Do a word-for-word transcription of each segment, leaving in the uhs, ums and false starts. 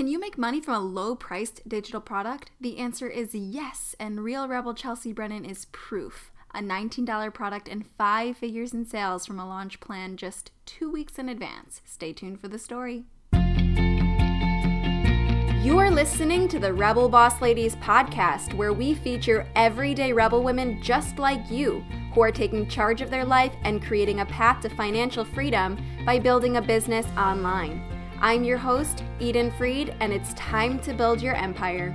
Can you make money from a low-priced digital product? The answer is yes, and Real Rebel Chelsea Brennan is proof. A nineteen dollars product and five figures in sales from a launch plan just two weeks in advance. Stay tuned for the story. You are listening to the Rebel Boss Ladies podcast, where we feature everyday rebel women just like you who are taking charge of their life and creating a path to financial freedom by building a business online. I'm your host, Eden Fried, and it's time to build your empire.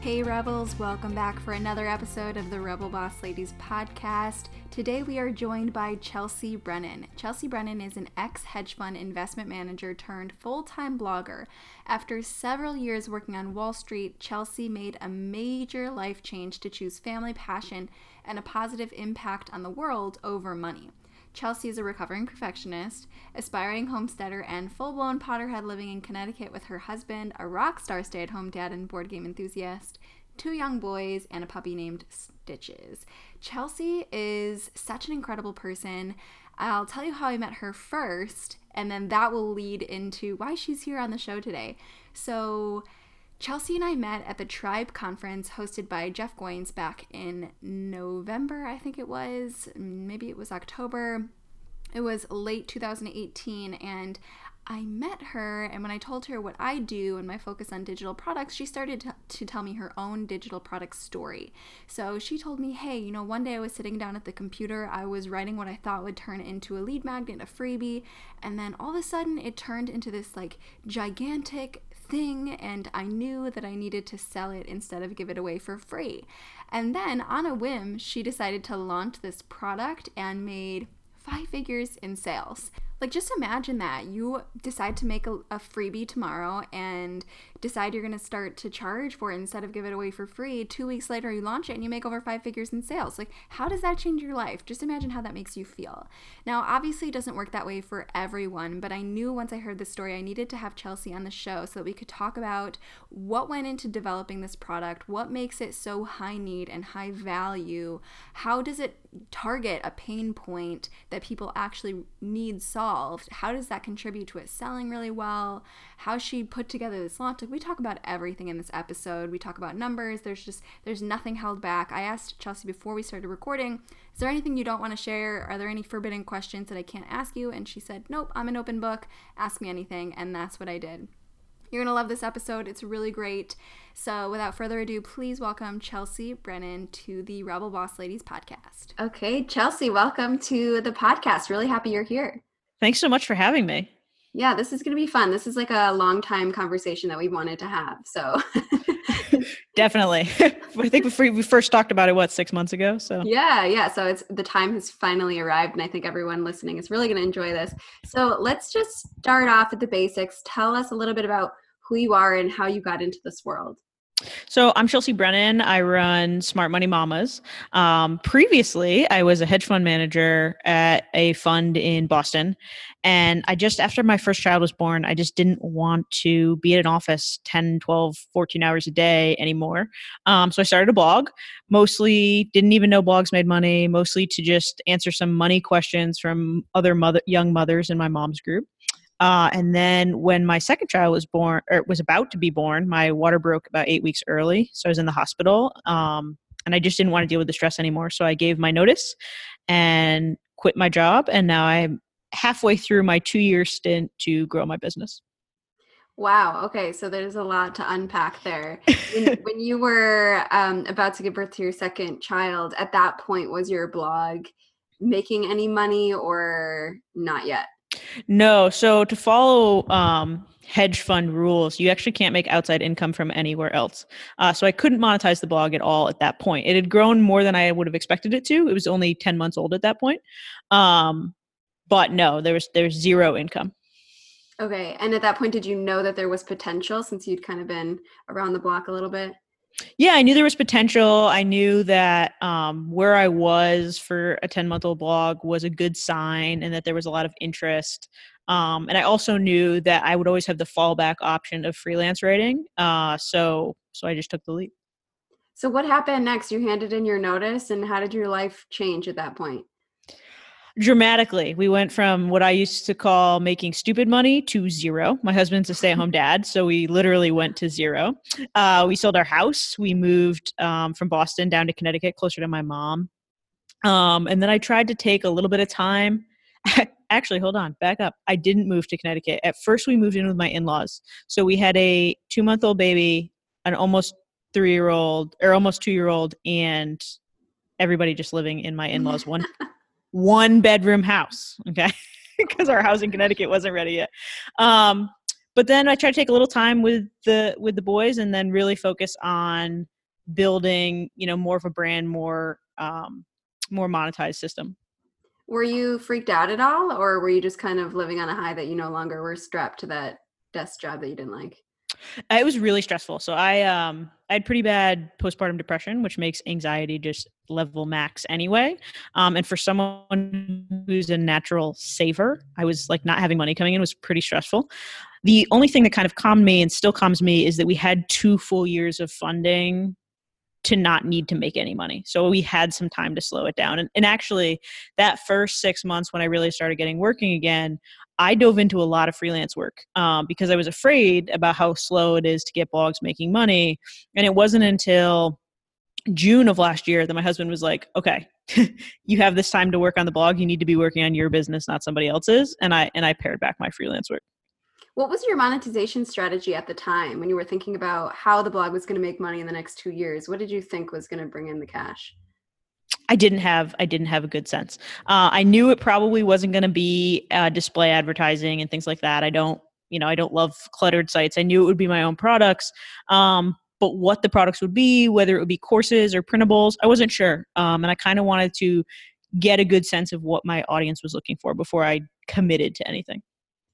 Hey Rebels, welcome back for another episode of the Rebel Boss Ladies podcast. Today we are joined by Chelsea Brennan. Chelsea Brennan is an ex-hedge fund investment manager turned full-time blogger. After several years working on Wall Street, Chelsea made a major life change to choose family passion and a positive impact on the world over money. Chelsea is a recovering perfectionist, aspiring homesteader, and full-blown Potterhead living in Connecticut with her husband, a rock star stay-at-home dad and board game enthusiast, two young boys, and a puppy named Stitches. Chelsea is such an incredible person. I'll tell you how I met her first, and then that will lead into why she's here on the show today. So Chelsea and I met at the Tribe Conference hosted by Jeff Goins back in November, I think it was. Maybe it was October. It was late two thousand eighteen, and I met her, and when I told her what I do and my focus on digital products, she started to, to tell me her own digital product story. So she told me, hey, you know, one day I was sitting down at the computer, I was writing what I thought would turn into a lead magnet, a freebie, and then all of a sudden it turned into this like gigantic thing, and I knew that I needed to sell it instead of give it away for free. And then on a whim, she decided to launch this product and made five figures in sales. Like, just imagine that. You decide to make a, a freebie tomorrow and decide you're going to start to charge for it instead of give it away for free. Two weeks later, you launch it and you make over five figures in sales. Like, how does that change your life? Just imagine how that makes you feel. Now, obviously, it doesn't work that way for everyone, but I knew once I heard this story, I needed to have Chelsea on the show so that we could talk about what went into developing this product, what makes it so high need and high value, how does it target a pain point that people actually need solved. How does that contribute to it selling really well? How she put together this launch. Like, we talk about everything in this episode. We talk about numbers. There's just, there's nothing held back. I asked Chelsea before we started recording, is there anything you don't want to share? Are there any forbidden questions that I can't ask you? And she said, nope, I'm an open book. Ask me anything. And that's what I did. You're going to love this episode. It's really great. So without further ado, please welcome Chelsea Brennan to the Rebel Boss Ladies podcast. Okay, Chelsea, welcome to the podcast. Really happy you're here. Thanks so much for having me. Yeah, this is going to be fun. This is like a long time conversation that we wanted to have. So definitely. I think we we first talked about it, what, six months ago? So yeah, yeah. So it's the time has finally arrived, and I think everyone listening is really going to enjoy this. So let's just start off at the basics. Tell us a little bit about who you are and how you got into this world. So I'm Chelsea Brennan. I run Smart Money Mamas. Um, previously, I was a hedge fund manager at a fund in Boston. And I just, after my first child was born, I just didn't want to be at an office ten, twelve, fourteen hours a day anymore. Um, so I started a blog, mostly didn't even know blogs made money, mostly to just answer some money questions from other mother, young mothers in my mom's group. Uh, and then when my second child was born, or was about to be born, my water broke about eight weeks early. So I was in the hospital, um, and I just didn't want to deal with the stress anymore. So I gave my notice and quit my job. And now I'm halfway through my two-year stint to grow my business. Wow. Okay. So there's a lot to unpack there. When, when you were um, about to give birth to your second child, at that point, was your blog making any money or not yet? No. So to follow um, hedge fund rules, you actually can't make outside income from anywhere else. Uh, so I couldn't monetize the blog at all at that point. It had grown more than I would have expected it to. It was only ten months old at that point. Um, but no, there was, there was zero income. Okay. And at that point, did you know that there was potential since you'd kind of been around the block a little bit? Yeah, I knew there was potential. I knew that um, where I was for a ten-month-old blog was a good sign and that there was a lot of interest. Um, and I also knew that I would always have the fallback option of freelance writing. Uh, so So I just took the leap. So what happened next? You handed in your notice, and how did your life change at that point? Dramatically. We went from what I used to call making stupid money to zero. My husband's a stay-at-home dad, so we literally went to zero. Uh, we sold our house. We moved um, from Boston down to Connecticut, closer to my mom. Um, and then I tried to take a little bit of time. Actually, hold on, back up. I didn't move to Connecticut. At first, we moved in with my in-laws. So we had a two-month-old baby, an almost three-year-old, or almost two-year-old, and everybody just living in my in-laws' one one bedroom house, okay? Because our house in Connecticut wasn't ready yet. Um, but then I tried to take a little time with the with the boys, and then really focus on building, you know, more of a brand, more um, more monetized system. Were you freaked out at all, or were you just kind of living on a high that you no longer were strapped to that desk job that you didn't like? It was really stressful. So I um I had pretty bad postpartum depression, which makes anxiety just level max anyway. Um, and for someone who's a natural saver, I was like not having money coming in was pretty stressful. The only thing that kind of calmed me and still calms me is that we had two full years of funding to not need to make any money. So we had some time to slow it down. And, and actually, that first six months when I really started getting working again, I dove into a lot of freelance work um, because I was afraid about how slow it is to get blogs making money. And it wasn't until June of last year that my husband was like, okay, you have this time to work on the blog. You need to be working on your business, not somebody else's. And I and I pared back my freelance work. What was your monetization strategy at the time when you were thinking about how the blog was going to make money in the next two years? What did you think was going to bring in the cash? I didn't have I didn't have a good sense. Uh, I knew it probably wasn't going to be uh, display advertising and things like that. I don't, you know, I don't love cluttered sites. I knew it would be my own products, um, but what the products would be, whether it would be courses or printables, I wasn't sure. Um, and I kind of wanted to get a good sense of what my audience was looking for before I committed to anything.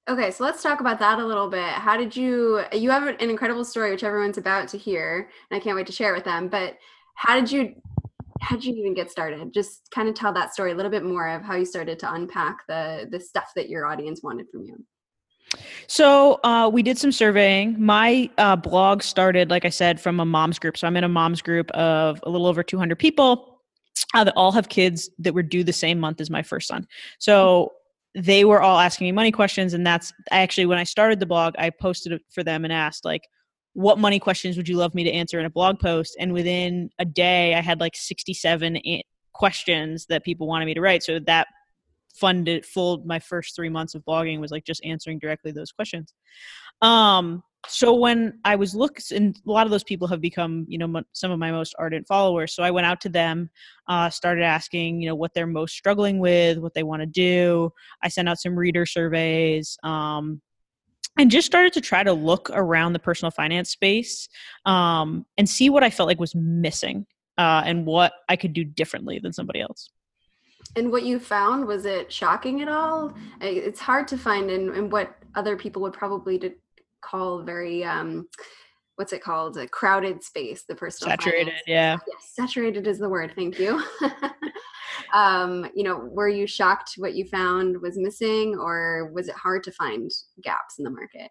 Okay, so let's talk about that a little bit. How did you? You have an incredible story, which everyone's about to hear, and I can't wait to share with them. But how did you? How did you even get started? Just kind of tell that story a little bit more of how you started to unpack the the stuff that your audience wanted from you. So uh, we did some surveying. My uh, blog started, like I said, from a mom's group. So I'm in a mom's group of a little over two hundred people uh, that all have kids that were due the same month as my first son. So they were all asking me money questions. And that's actually when I started the blog, I posted it for them and asked like, what money questions would you love me to answer in a blog post? And within a day, I had like sixty-seven questions that people wanted me to write. So that funded, full my first three months of blogging was like just answering directly those questions. Um, so when I was looked, and a lot of those people have become, you know, some of my most ardent followers. So I went out to them, uh, started asking, you know, what they're most struggling with, what they want to do. I sent out some reader surveys, um, and just started to try to look around the personal finance space um, and see what I felt like was missing uh, and what I could do differently than somebody else. And what you found, was it shocking at all? It's hard to find in, in what other people would probably call very, um, what's it called? A crowded space, the personal saturated, finance. Yeah. Yes, saturated is the word. Thank you. um, you know, were you shocked what you found was missing, or was it hard to find gaps in the market?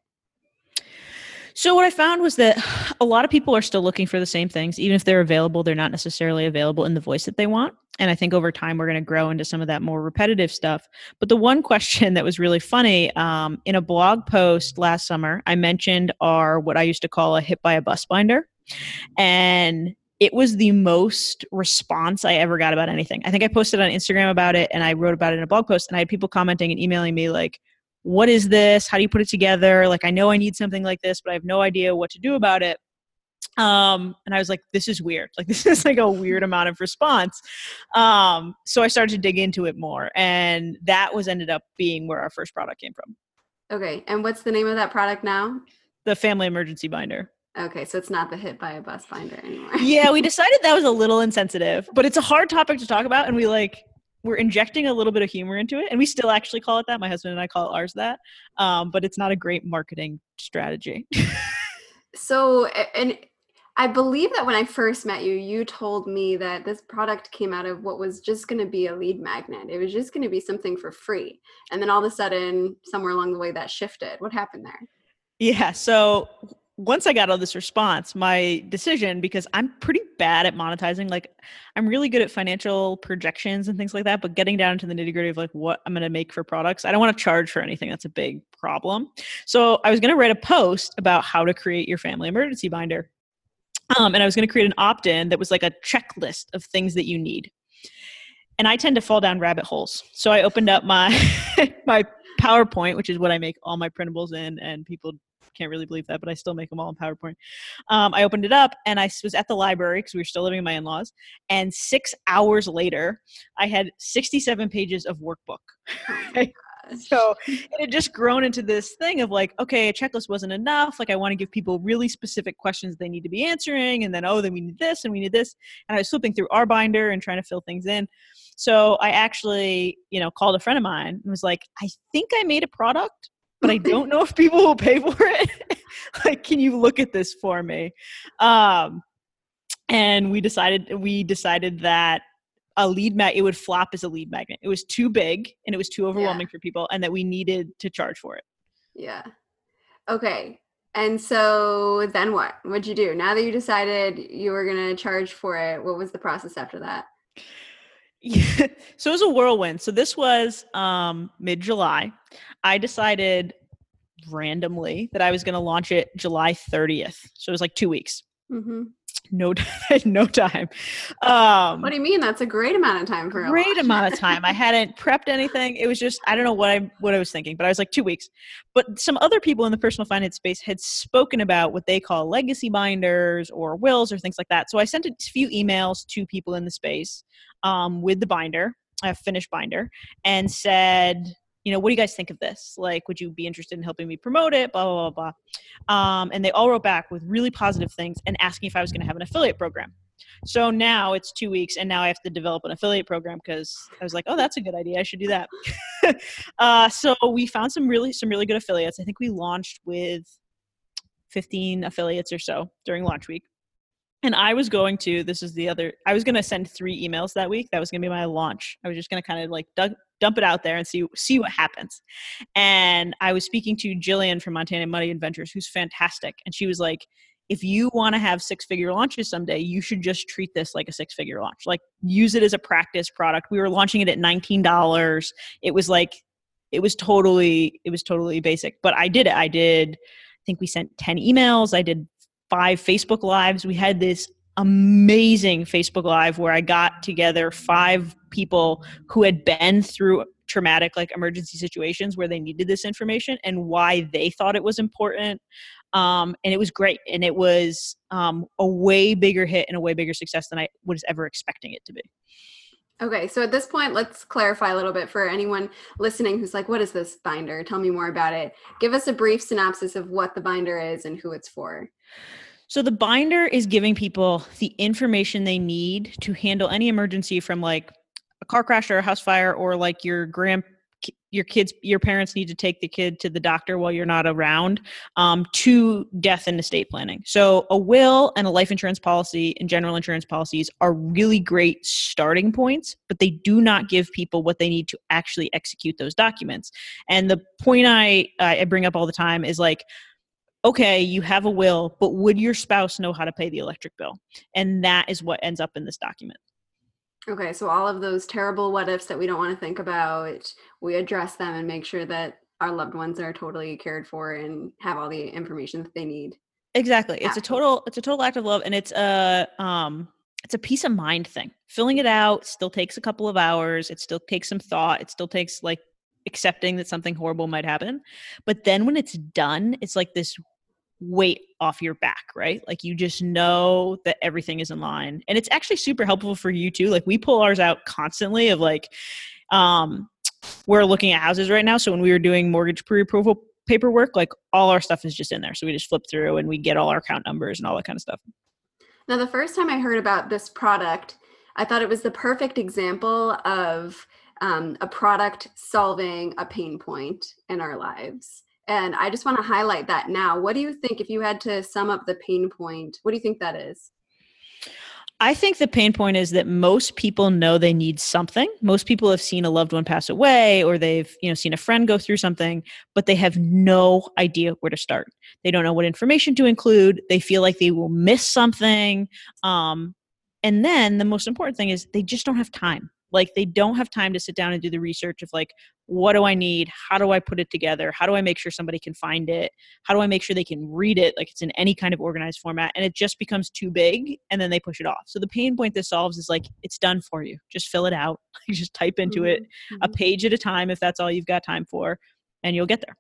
So what I found was that a lot of people are still looking for the same things. Even if they're available, they're not necessarily available in the voice that they want. And I think over time, we're going to grow into some of that more repetitive stuff. But the one question that was really funny, um, in a blog post last summer, I mentioned our, what I used to call a hit by a bus binder. And it was the most response I ever got about anything. I think I posted on Instagram about it, and I wrote about it in a blog post, and I had people commenting and emailing me like, what is this? How do you put it together? Like, I know I need something like this, but I have no idea what to do about it. Um, and I was like, this is weird. Like, this is like a weird amount of response. Um, so I started to dig into it more, and that was ended up being where our first product came from. Okay. And what's the name of that product now? The Family Emergency Binder. Okay, so it's not the hit by a bus binder anymore. Yeah, we decided that was a little insensitive, but it's a hard topic to talk about, and we like we're injecting a little bit of humor into it, and we still actually call it that. My husband and I call ours that, um, but it's not a great marketing strategy. So, and I believe that when I first met you, you told me that this product came out of what was just going to be a lead magnet. It was just going to be something for free, and then all of a sudden, somewhere along the way, that shifted. What happened there? Yeah, so once I got all this response, my decision, because I'm pretty bad at monetizing, like I'm really good at financial projections and things like that, but getting down to the nitty gritty of like what I'm going to make for products, I don't want to charge for anything. That's a big problem. So I was going to write a post about how to create your family emergency binder. Um, and I was going to create an opt-in that was like a checklist of things that you need. And I tend to fall down rabbit holes. So I opened up my, my PowerPoint, which is what I make all my printables in, and people can't really believe that, but I still make them all in PowerPoint. Um, I opened it up and I was at the library because we were still living in my in-laws. And six hours later, I had sixty-seven pages of workbook. Right? So it had just grown into this thing of like, okay, a checklist wasn't enough. Like I want to give people really specific questions they need to be answering. And then, oh, then we need this and we need this. And I was flipping through our binder and trying to fill things in. So I actually, you know, called a friend of mine and was like, I think I made a product, but I don't know if people will pay for it. Like, can you look at this for me? Um, and we decided, we decided that a lead mag, it would flop as a lead magnet. It was too big and it was too overwhelming yeah. for people, and that we needed to charge for it. Yeah. Okay. And so then what, what'd you do? Now that you decided you were going to charge for it, what was the process after that? Yeah. So it was a whirlwind. So this was um, mid-July. I decided randomly that I was going to launch it July thirtieth. So it was like two weeks. Mm-hmm. No, no time. Um, what do you mean? That's a great amount of time for a great amount of time. I hadn't prepped anything. It was just, I don't know what I, what I was thinking, but I was like two weeks. But some other people in the personal finance space had spoken about what they call legacy binders or wills or things like that. So I sent a few emails to people in the space um, with the binder, a finished binder, and said, you know, what do you guys think of this? Like, would you be interested in helping me promote it? Blah, blah, blah, blah. Um, and they all wrote back with really positive things and asking if I was going to have an affiliate program. So now it's two weeks and now I have to develop an affiliate program because I was like, oh, that's a good idea. I should do that. uh, so we found some really, some really good affiliates. I think we launched with fifteen affiliates or so during launch week. And I was going to, this is the other, I was going to send three emails that week. That was going to be my launch. I was just going to kind of like dug, dump it out there and see, see what happens. And I was speaking to Jillian from Montana Money Adventures, who's fantastic. And she was like, if you want to have six figure launches someday, you should just treat this like a six figure launch, like use it as a practice product. We were launching it at nineteen dollars. It was like, it was totally, it was totally basic, but I did it. I did, I think we sent ten emails. I did five Facebook Lives. We had this amazing Facebook Live where I got together five people who had been through traumatic, like emergency situations where they needed this information and why they thought it was important. Um, and it was great. And it was um, a way bigger hit and a way bigger success than I was ever expecting it to be. Okay. So at this point, let's clarify a little bit for anyone listening who's like, what is this binder? Tell me more about it. Give us a brief synopsis of what the binder is and who it's for. So the binder is giving people the information they need to handle any emergency from like a car crash or a house fire, or like your grand, your kids, your parents need to take the kid to the doctor while you're not around, um, to death and estate planning. So a will and a life insurance policy and general insurance policies are really great starting points, but they do not give people what they need to actually execute those documents. And the point I, I bring up all the time is like, okay, you have a will, but would your spouse know how to pay the electric bill? And that is what ends up in this document. Okay, so all of those terrible what ifs that we don't want to think about, we address them and make sure that our loved ones are totally cared for and have all the information that they need. Exactly. It's a total, it's a total act of love, and it's a um it's a peace of mind thing. Filling it out still takes a couple of hours, it still takes some thought, it still takes like accepting that something horrible might happen. But then when it's done, it's like this weight off your back, right? Like you just know that everything is in line. And it's actually super helpful for you too. Like we pull ours out constantly of like, um, we're looking at houses right now. So when we were doing mortgage pre-approval paperwork, like all our stuff is just in there. So we just flip through and we get all our account numbers and all that kind of stuff. Now, the first time I heard about this product, I thought it was the perfect example of um, a product solving a pain point in our lives. And I just want to highlight that now. What do you think, if you had to sum up the pain point, what do you think that is? I think the pain point is that most people know they need something. Most people have seen a loved one pass away, or they've, you know, seen a friend go through something, but they have no idea where to start. They don't know what information to include. They feel like they will miss something. Um, and then the most important thing is they just don't have time. Like, they don't have time to sit down and do the research of, like, what do I need? How do I put it together? How do I make sure somebody can find it? How do I make sure they can read it? Like, it's in any kind of organized format, and it just becomes too big, and then they push it off. So the pain point this solves is, like, it's done for you. Just fill it out. Like, just type into mm-hmm. it a page at a time, if that's all you've got time for, and you'll get there.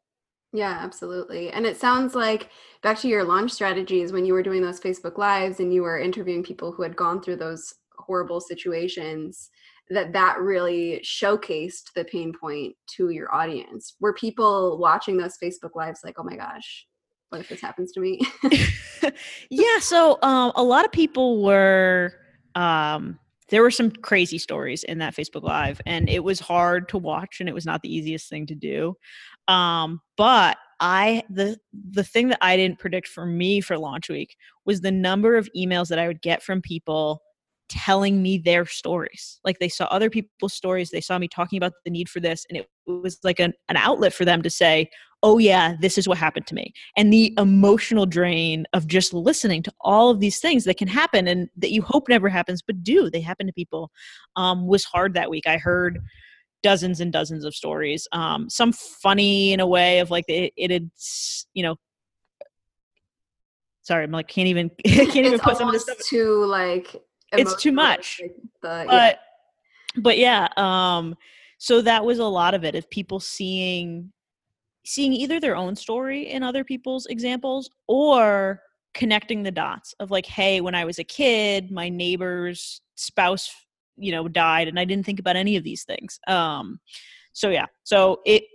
Yeah, absolutely. And it sounds like, back to your launch strategies, when you were doing those Facebook Lives and you were interviewing people who had gone through those horrible situations, that that really showcased the pain point to your audience. Were people watching those Facebook Lives like, oh my gosh, what if this happens to me? Yeah. So um, a lot of people were, um, there were some crazy stories in that Facebook Live, and it was hard to watch, and it was not the easiest thing to do. Um, but I, the, the thing that I didn't predict for me for launch week was the number of emails that I would get from people telling me their stories. Like, they saw other people's stories. They saw me talking about the need for this. And it was like an, an outlet for them to say, oh yeah, this is what happened to me. And the emotional drain of just listening to all of these things that can happen and that you hope never happens, but do, they happen to people, um, was hard that week. I heard dozens and dozens of stories. Um, some funny in a way of like, it, it had, you know, sorry, I'm like, can't even, can't even put some of this stuff to like, Emotional, it's too much, like the, yeah. but, but yeah. Um, so that was a lot of it, of people seeing, seeing either their own story in other people's examples, or connecting the dots of like, hey, when I was a kid, my neighbor's spouse, you know, died, and I didn't think about any of these things. Um, so yeah, so it,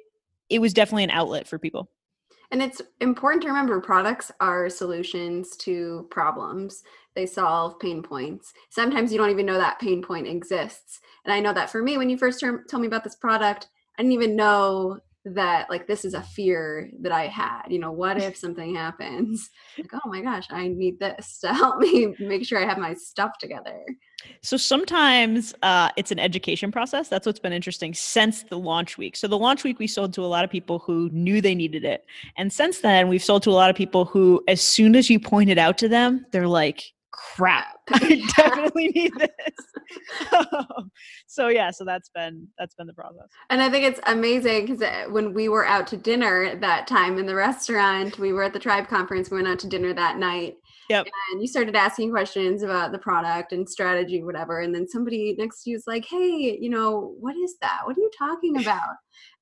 it was definitely an outlet for people. And it's important to remember, products are solutions to problems. They solve pain points. Sometimes you don't even know that pain point exists. And I know that for me, when you first term- told me about this product, I didn't even know that, like, this is a fear that I had. You know, what if something happens? Like, oh my gosh, I need this to help me make sure I have my stuff together. So sometimes uh, it's an education process. That's what's been interesting since the launch week. So the launch week, we sold to a lot of people who knew they needed it. And since then, we've sold to a lot of people who, as soon as you point it out to them, they're like, crap, I definitely need this. So yeah, so that's been, that's been the process. And I think it's amazing because when we were out to dinner that time in the restaurant, we were at the Tribe Conference, we went out to dinner that night. Yep. And you started asking questions about the product and strategy, whatever. And then somebody next to you is like, hey, you know, what is that? What are you talking about?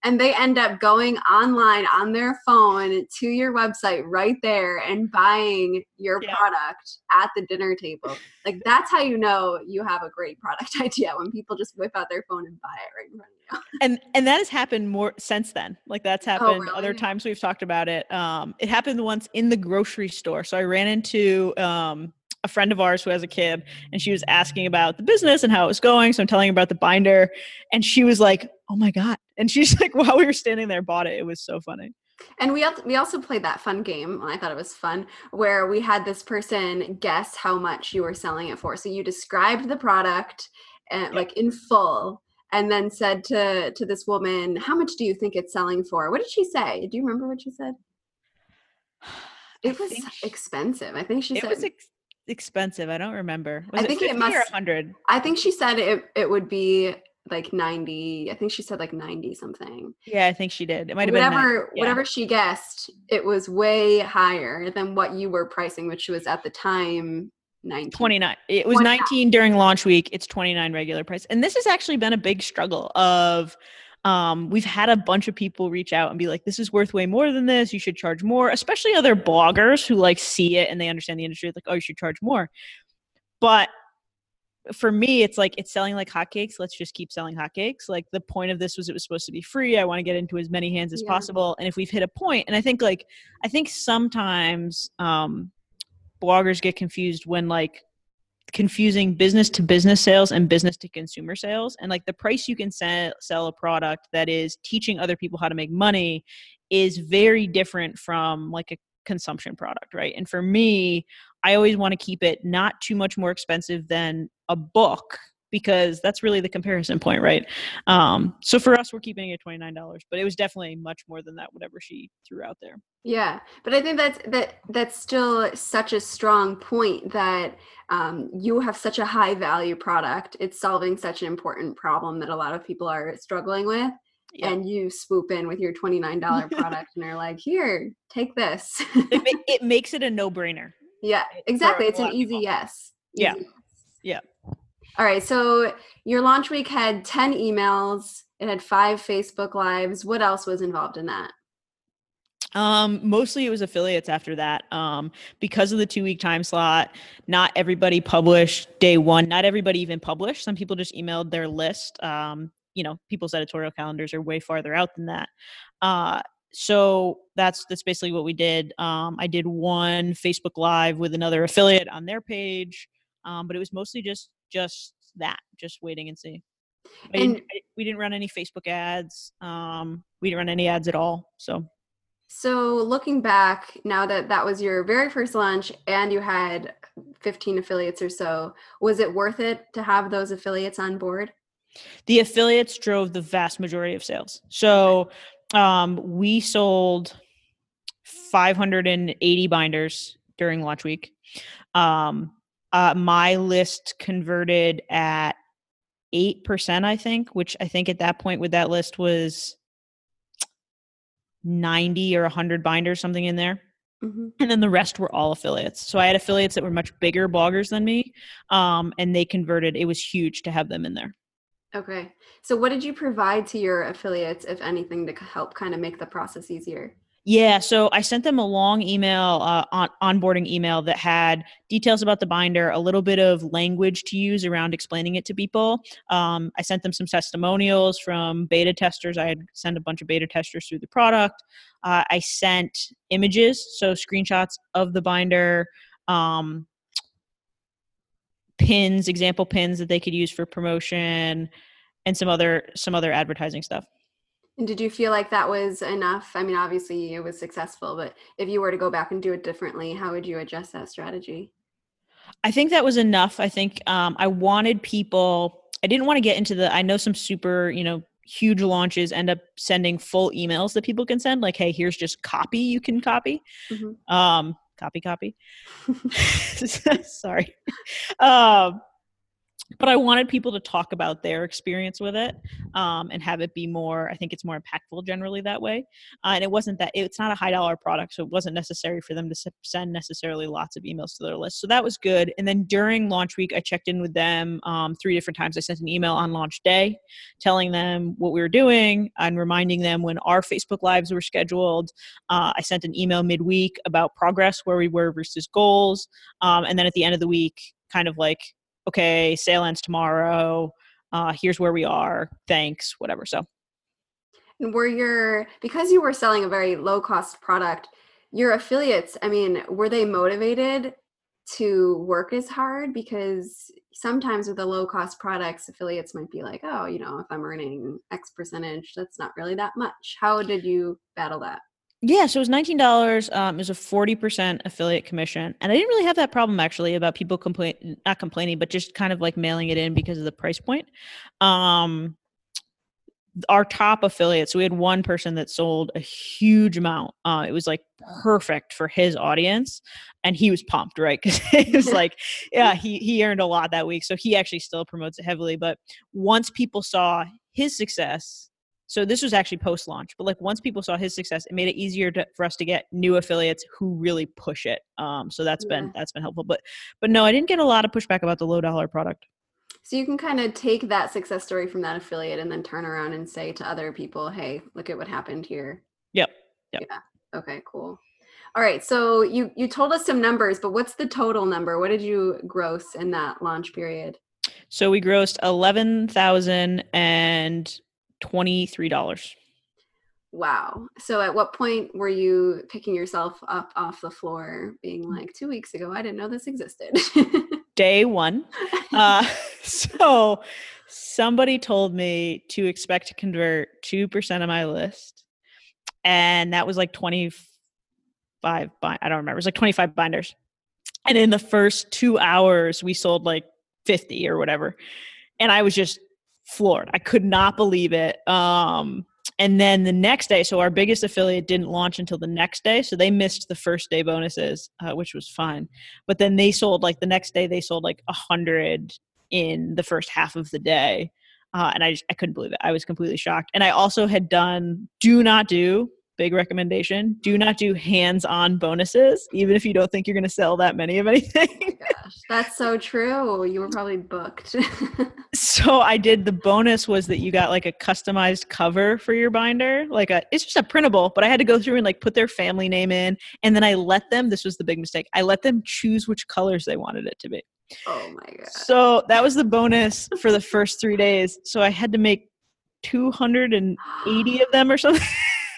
And they end up going online on their phone to your website right there and buying your yeah. product at the dinner table. Like, that's how you know you have a great product idea, when people just whip out their phone and buy it right in front of you. And and that has happened more since then. Like, that's happened oh, really? other times we've talked about it. Um, it happened once in the grocery store. So I ran into um, a friend of ours who has a kid, and she was asking about the business and how it was going. So I'm telling her about the binder, and she was like, oh my God. And she's like, while we were standing there, bought it. It was so funny. And we we also played that fun game, and I thought it was fun, where we had this person guess how much you were selling it for. So you described the product and, like, in full, and then said to, to this woman, how much do you think it's selling for? What did she say? Do you remember what she said? It was expensive. I think she said- expensive. I don't remember. Was I think it, it must. one hundred? I think she said it. It would be like ninety. I think she said like ninety something. Yeah, I think she did. It might have been whatever. Yeah. Whatever she guessed, it was way higher than what you were pricing, which was at the time nineteen. twenty-nine. It was twenty-nine. nineteen during launch week. It's twenty-nine regular price, and this has actually been a big struggle of. Um, we've had a bunch of people reach out and be like, this is worth way more than this. You should charge more, especially other bloggers who like see it and they understand the industry. It's like, oh, you should charge more. But for me, it's like, it's selling like hotcakes. Let's just keep selling hotcakes. Like, the point of this was it was supposed to be free. I want to get into as many hands as yeah. possible. And if we've hit a point, and I think like, I think sometimes, um, bloggers get confused when like confusing business to business sales and business to consumer sales. And like the price you can sell, sell a product that is teaching other people how to make money is very different from like a consumption product, right? And for me, I always want to keep it not too much more expensive than a book, because that's really the comparison point, right? Um, so for us, we're keeping it at twenty-nine dollars, but it was definitely much more than that, whatever she threw out there. Yeah, but I think that's, that, that's still such a strong point that um, you have such a high value product. It's solving such an important problem that a lot of people are struggling with. Yeah. And you swoop in with your twenty-nine dollars product and are like, here, take this. it, ma- it makes it a no-brainer. Yeah, exactly. It's an easy yes. Easy yeah. Yes. Yeah. All right. So your launch week had ten emails. It had five Facebook Lives. What else was involved in that? Um, mostly it was affiliates after that. Um, because of the two week time slot, not everybody published day one. Not everybody even published. Some people just emailed their list. Um, you know, people's editorial calendars are way farther out than that. Uh, So that's that's basically what we did. Um, I did one Facebook Live with another affiliate on their page, um, but it was mostly just just that, just waiting and see. I and didn't, I, we didn't run any Facebook ads. Um, we didn't run any ads at all. So, so looking back, now that that was your very first launch, and you had fifteen affiliates or so, was it worth it to have those affiliates on board? The affiliates drove the vast majority of sales. So. Okay. Um, we sold five hundred eighty binders during launch week. Um, uh, my list converted at eight percent, I think, which I think at that point with that list was ninety or one hundred binders, something in there. Mm-hmm. And then the rest were all affiliates. So I had affiliates that were much bigger bloggers than me, um, and they converted. It was huge to have them in there. Okay. So what did you provide to your affiliates, if anything, to help kind of make the process easier? Yeah. So I sent them a long email, uh, on onboarding email that had details about the binder, a little bit of language to use around explaining it to people. Um, I sent them some testimonials from beta testers. I had sent a bunch of beta testers through the product. Uh, I sent images, so screenshots of the binder, um, pins, example pins that they could use for promotion, and some other, some other advertising stuff. And did you feel like that was enough? I mean, obviously it was successful, but if you were to go back and do it differently, how would you adjust that strategy? I think that was enough. I think, um, I wanted people, I didn't want to get into the, I know some super, you know, huge launches end up sending full emails that people can send. Like, hey, here's just copy. You can copy. Mm-hmm. Um, Copy, copy. Sorry. Um, but I wanted people to talk about their experience with it, um, and have it be more, I think it's more impactful generally that way. Uh, and it wasn't that, it's not a high dollar product, so it wasn't necessary for them to send necessarily lots of emails to their list. So that was good. And then during launch week, I checked in with them um, three different times. I sent an email on launch day telling them what we were doing and reminding them when our Facebook Lives were scheduled. Uh, I sent an email midweek about progress, where we were versus goals. Um, and then at the end of the week, kind of like, okay, sale ends tomorrow. Uh, here's where we are. Thanks, whatever. So, and were your, because you were selling a very low cost product, your affiliates, I mean, were they motivated to work as hard? Because sometimes with the low cost products, affiliates might be like, oh, you know, if I'm earning X percentage, that's not really that much. How did you battle that? Yeah, so it was nineteen dollars. Um, it was a forty percent affiliate commission. And I didn't really have that problem, actually, about people complain, not complaining, but just kind of like mailing it in because of the price point. Um, our top affiliates, we had one person that sold a huge amount. Uh, it was like perfect for his audience. And he was pumped, right? Because it was like, yeah, he, he earned a lot that week. So he actually still promotes it heavily. But once people saw his success, so this was actually post-launch, but like once people saw his success, it made it easier to, for us to get new affiliates who really push it. Um, so that's yeah. been that's been helpful. But but no, I didn't get a lot of pushback about the low dollar product. So you can kind of take that success story from that affiliate and then turn around and say to other people, hey, look at what happened here. Yep. Yep. Yeah. Okay, cool. All right. So you you told us some numbers, but what's the total number? What did you gross in that launch period? So we grossed eleven thousand and twenty-three dollars. Wow. So at what point were you picking yourself up off the floor being like, two weeks ago, I didn't know this existed? Day one. Uh, so somebody told me to expect to convert two percent of my list. And that was like twenty-five, I don't remember. It was like twenty-five binders. And in the first two hours, we sold like fifty or whatever. And I was just floored. I could not believe it. Um, and then the next day, so our biggest affiliate didn't launch until the next day. So they missed the first day bonuses, uh, which was fine. But then they sold like the next day, they sold like a hundred in the first half of the day. Uh, and I just, I couldn't believe it. I was completely shocked. And I also had done, do not do, big recommendation, do not do hands-on bonuses, even if you don't think you're going to sell that many of anything. Oh gosh, that's so true. You were probably booked. So I did, the bonus was that you got like a customized cover for your binder. Like a, it's just a printable, but I had to go through and like put their family name in. And then I let them, this was the big mistake, I let them choose which colors they wanted it to be. Oh my God. So that was the bonus for the first three days. So I had to make two hundred eighty of them or something.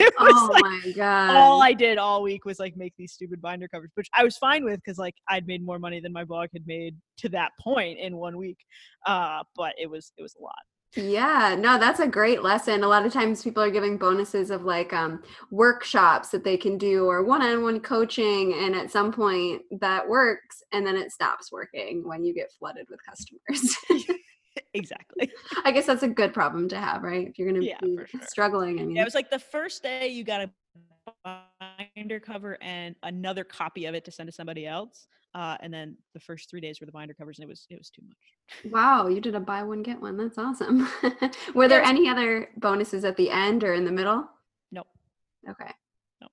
It was oh like, my God. All I did all week was like make these stupid binder covers, which I was fine with because like I'd made more money than my blog had made to that point in one week. Uh, but it was, it was a lot. Yeah, no, that's a great lesson. A lot of times people are giving bonuses of like um, workshops that they can do or one-on-one coaching. And at some point that works and then it stops working when you get flooded with customers. Exactly. I guess that's a good problem to have, right? If you're going to yeah, be sure. struggling. I mean, yeah, it was like the first day you got a binder cover and another copy of it to send to somebody else. Uh, and then the first three days were the binder covers and it was, it was too much. Wow. You did a buy one, get one. That's awesome. Were there any other bonuses at the end or in the middle? Nope. Okay. Nope.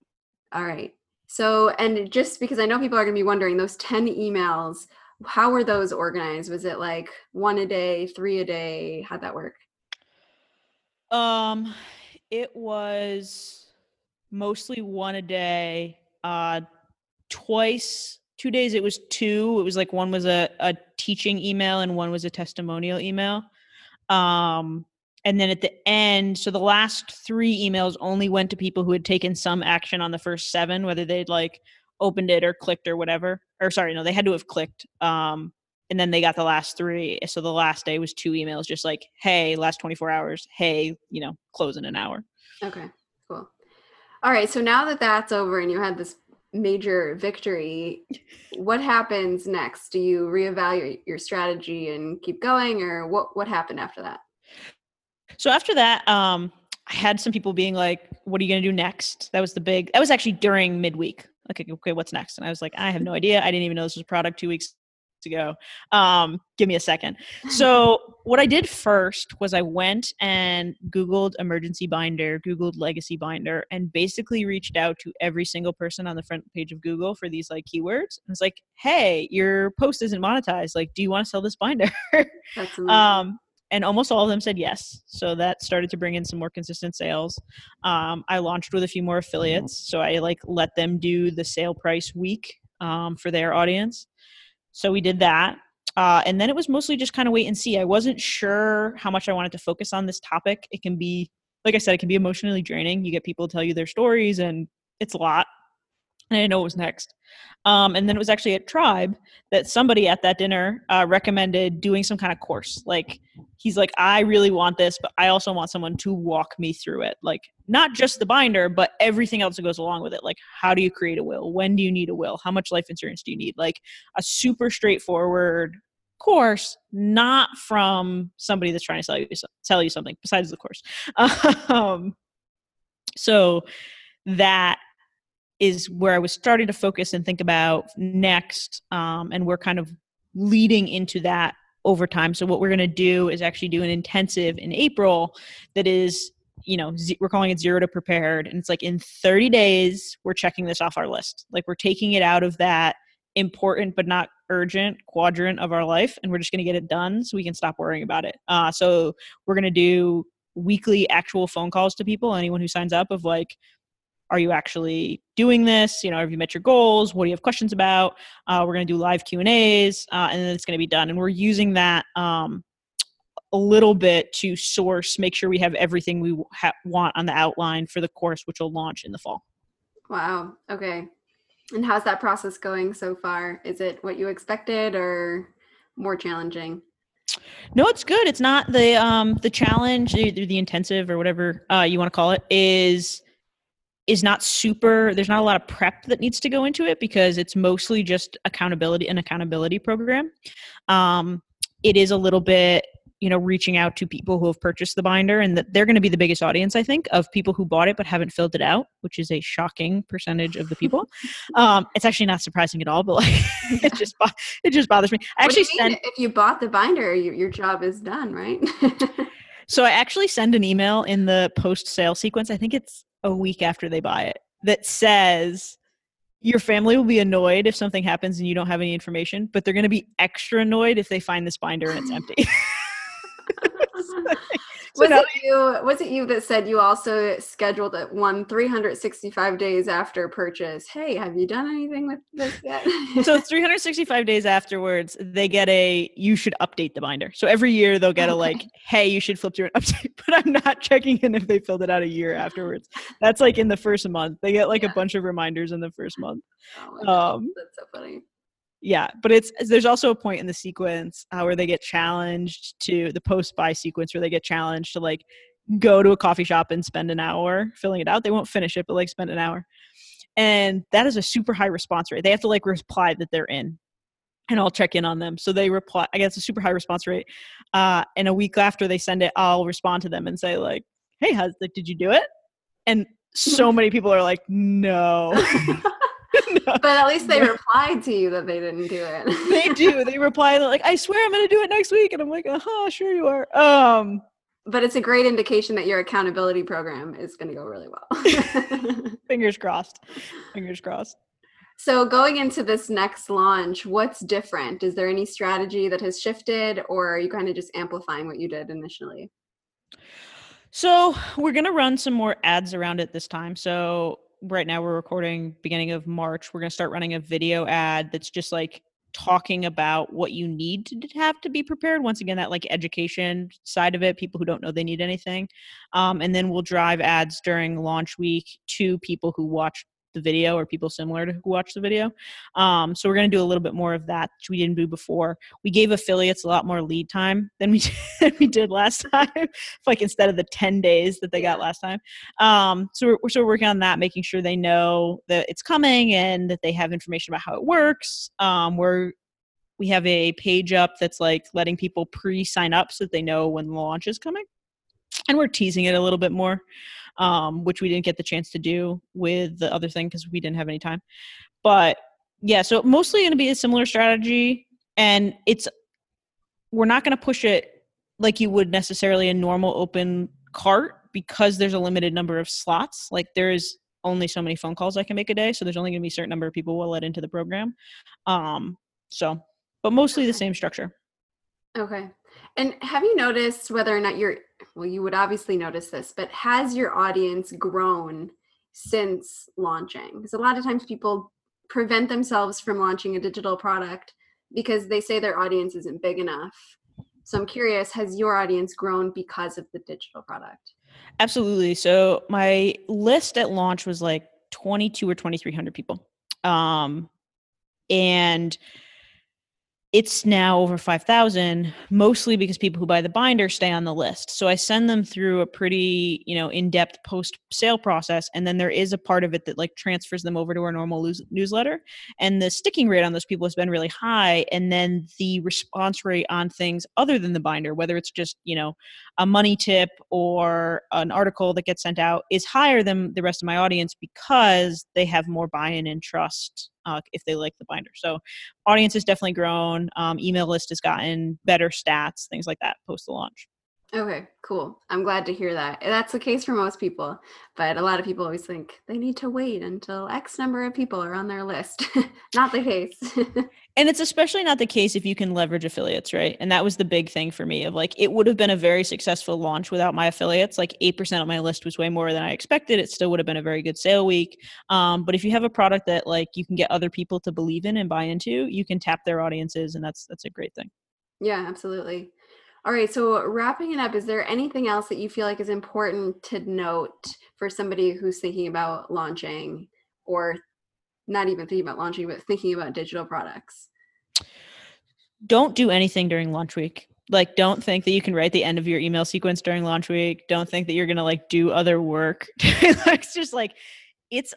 All right. So, and just because I know people are going to be wondering, those ten emails, how were those organized? Was it like one a day, three a day? How'd that work? Um, it was mostly one a day, uh, twice Two days, it was two. It was like one was a, a teaching email and one was a testimonial email. Um, and then at the end, so the last three emails only went to people who had taken some action on the first seven, whether they'd like opened it or clicked or whatever. Or sorry, no, they had to have clicked. Um, and then they got the last three. So the last day was two emails, just like, hey, last twenty-four hours. Hey, you know, close in an hour. Okay, cool. All right. So now that that's over and you had this major victory, what happens next? Do you reevaluate your strategy and keep going, or what, what happened after that? So after that, um, I had some people being like, what are you going to do next? That was the big, that was actually during midweek. Okay. Okay. What's next? And I was like, I have no idea. I didn't even know this was a product two weeks ago. Um, give me a second. So what I did first was I went and Googled emergency binder, Googled legacy binder, and basically reached out to every single person on the front page of Google for these like keywords. And it's like, hey, your post isn't monetized. Like, do you want to sell this binder? um, and almost all of them said yes. So that started to bring in some more consistent sales. Um, I launched with a few more affiliates. So I like let them do the sale price week um, for their audience. So we did that. Uh, and then it was mostly just kind of wait and see. I wasn't sure how much I wanted to focus on this topic. It can be, like I said, it can be emotionally draining. You get people to tell you their stories and it's a lot. And I didn't know what was next. Um, and then it was actually at Tribe that somebody at that dinner uh, recommended doing some kind of course. Like he's like, I really want this, but I also want someone to walk me through it. Like not just the binder, but everything else that goes along with it. Like how do you create a will? When do you need a will? How much life insurance do you need? Like a super straightforward course, not from somebody that's trying to sell you, sell you something besides the course. Um, so that is where I was starting to focus and think about next. Um, and we're kind of leading into that over time. So what we're going to do is actually do an intensive in April that is, you know, z- we're calling it Zero to Prepared. And it's like in thirty days, we're checking this off our list. Like we're taking it out of that important but not urgent quadrant of our life. And we're just going to get it done so we can stop worrying about it. Uh, so we're going to do weekly actual phone calls to people, anyone who signs up, of like, are you actually doing this? You know, have you met your goals? What do you have questions about? Uh, we're going to do live Q and A's, uh, and then it's going to be done. And we're using that um, a little bit to source, make sure we have everything we ha- want on the outline for the course, which will launch in the fall. Wow. Okay. And how's that process going so far? Is it what you expected or more challenging? No, it's good. It's not the, um, the challenge, either the intensive or whatever uh, you want to call it, is is not super, there's not a lot of prep that needs to go into it because it's mostly just accountability and accountability program. Um, it is a little bit, you know, reaching out to people who have purchased the binder, and that they're going to be the biggest audience, I think, of people who bought it but haven't filled it out, which is a shocking percentage of the people. Um, it's actually not surprising at all, but like, it just bo- it just bothers me. I actually send- if you bought the binder, you, your job is done, right? So I actually send an email in the post-sale sequence. I think it's a week after they buy it that says, your family will be annoyed if something happens and you don't have any information, but they're going to be extra annoyed if they find this binder and it's empty. So was now, it you? Was it you that said you also scheduled it one three hundred sixty-five days after purchase? Hey, have you done anything with this yet? So three hundred sixty-five days afterwards, they get a, you should update the binder. So every year they'll get okay. a like, hey, you should flip through an update. But I'm not checking in if they filled it out a year afterwards. That's like in the first month. They get like yeah. a bunch of reminders in the first month. Oh my God. Um, That's so funny. Yeah, but it's there's also a point in the sequence uh, where they get challenged to the post-buy sequence where they get challenged to like go to a coffee shop and spend an hour filling it out. They won't finish it, but like spend an hour. And that is a super high response rate. They have to like reply that they're in, and I'll check in on them. So they reply, I guess a super high response rate. Uh, and a week after they send it, I'll respond to them and say like, hey, how's, like, did you do it? And so many people are like, no. No. But at least they replied to you that they didn't do it. They do. They reply like, I swear I'm going to do it next week. And I'm like, uh-huh, sure you are. Um, but it's a great indication that your accountability program is going to go really well. Fingers crossed. Fingers crossed. So going into this next launch, what's different? Is there any strategy that has shifted, or are you kind of just amplifying what you did initially? So we're going to run some more ads around it this time. So right now we're recording beginning of March. We're going to start running a video ad that's just like talking about what you need to have to be prepared. Once again, that like education side of it, people who don't know they need anything. Um, and then we'll drive ads during launch week to people who watch the video or people similar to who watch the video. Um, so we're going to do a little bit more of that, which we didn't do before. We gave affiliates a lot more lead time than we did, than we did last time, like instead of the ten days that they got last time. Um, so we're, we're sort of working on that, making sure they know that it's coming and that they have information about how it works. Um, we're we have a page up that's like letting people pre-sign up so that they know when the launch is coming. And we're teasing it a little bit more, um, which we didn't get the chance to do with the other thing because we didn't have any time. But yeah, so mostly going to be a similar strategy, and it's we're not going to push it like you would necessarily a normal open cart because there's a limited number of slots. Like there is only so many phone calls I can make a day, so there's only going to be a certain number of people we'll let into the program. Um, so, but mostly the same structure. Okay. And have you noticed whether or not you're, well, you would obviously notice this, but has your audience grown since launching? Because a lot of times people prevent themselves from launching a digital product because they say their audience isn't big enough. So I'm curious, has your audience grown because of the digital product? Absolutely. So my list at launch was like twenty-two or twenty-three hundred people. Um, and it's now over five thousand, mostly because people who buy the binder stay on the list. So I send them through a pretty, you know, in-depth post-sale process. And then there is a part of it that like transfers them over to our normal lose- newsletter. And the sticking rate on those people has been really high. And then the response rate on things other than the binder, whether it's just, you know, a money tip or an article that gets sent out, is higher than the rest of my audience because they have more buy-in and trust Uh, if they like the binder. So audience has definitely grown. Um, email list has gotten better stats, things like that post the launch. Okay, cool. I'm glad to hear that. That's the case for most people, but a lot of people always think they need to wait until X number of people are on their list. Not the case. And it's especially not the case if you can leverage affiliates, right? And that was the big thing for me of like, it would have been a very successful launch without my affiliates. Like eight percent of my list was way more than I expected. It still would have been a very good sale week. Um, but if you have a product that like you can get other people to believe in and buy into, you can tap their audiences, and that's that's a great thing. Yeah, absolutely. All right, so wrapping it up, is there anything else that you feel like is important to note for somebody who's thinking about launching, or not even thinking about launching, but thinking about digital products? Don't do anything during launch week. Like, don't think that you can write the end of your email sequence during launch week. Don't think that you're going to like do other work. It's just like, it's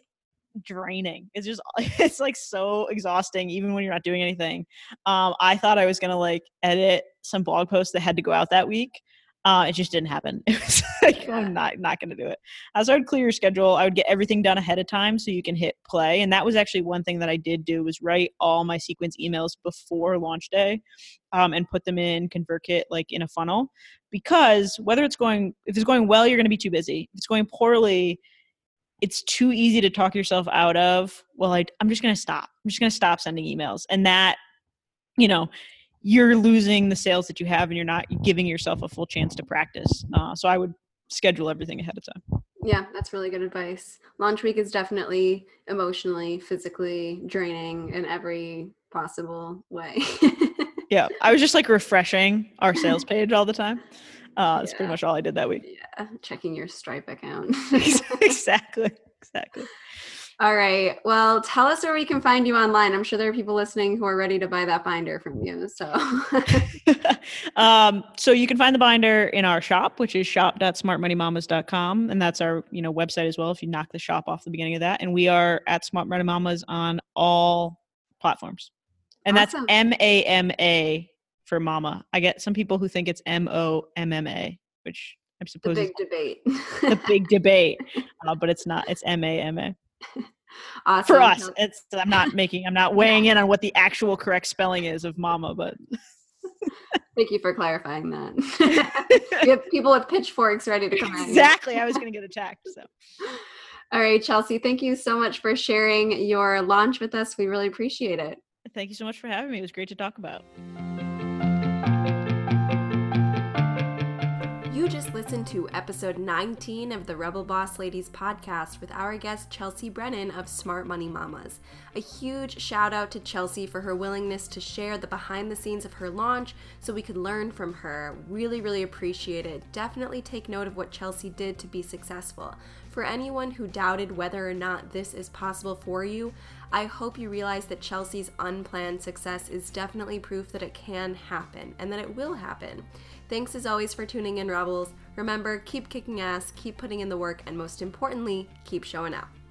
draining. It's just, it's like so exhausting, even when you're not doing anything. Um, I thought I was going to like edit some blog posts that had to go out that week. Uh, it just didn't happen. It was like, yeah. I'm not, not going to do it. So I would clear your schedule. I would get everything done ahead of time so you can hit play. And that was actually one thing that I did do, was write all my sequence emails before launch day um, and put them in ConvertKit, like in a funnel, because whether it's going, if it's going well, you're going to be too busy. If it's going poorly, it's too easy to talk yourself out of, well, I, I'm just going to stop. I'm just going to stop sending emails. And that, you know, you're losing the sales that you have, and you're not giving yourself a full chance to practice. Uh, so I would schedule everything ahead of time. Yeah, that's really good advice. Launch week is definitely emotionally, physically draining in every possible way. Yeah, I was just like refreshing our sales page all the time. Uh, that's yeah. pretty much all I did that week. Yeah, checking your Stripe account. Exactly, exactly. All right. Well, tell us where we can find you online. I'm sure there are people listening who are ready to buy that binder from you. So um, so you can find the binder in our shop, which is shop dot smart money mamas dot com. And that's our, you know, website as well, if you knock the shop off the beginning of that. And we are at Smart Money Mamas on all platforms. And awesome. That's M A M A for mama. I get some people who think it's M O M M A, which I'm supposed to. The big debate. The big debate. Uh, but it's not. It's M A M A. Awesome. For us, it's I'm not making I'm not weighing in on what the actual correct spelling is of mama, but thank you for clarifying that. You have people with pitchforks ready to come. Exactly. I was going to get attacked. So, all right, Chelsea, thank you so much for sharing your launch with us. We really appreciate it. Thank you so much for having me. It was great to talk about. You just listened to episode nineteen of the Rebel Boss Ladies podcast with our guest Chelsea Brennan of Smart Money Mamas. A huge shout out to Chelsea for her willingness to share the behind the scenes of her launch so we could learn from her. Really, really appreciate it. Definitely take note of what Chelsea did to be successful. For anyone who doubted whether or not this is possible for you, I hope you realize that Chelsea's unplanned success is definitely proof that it can happen and that it will happen. Thanks as always for tuning in, Rebels. Remember, keep kicking ass, keep putting in the work, and most importantly, keep showing up.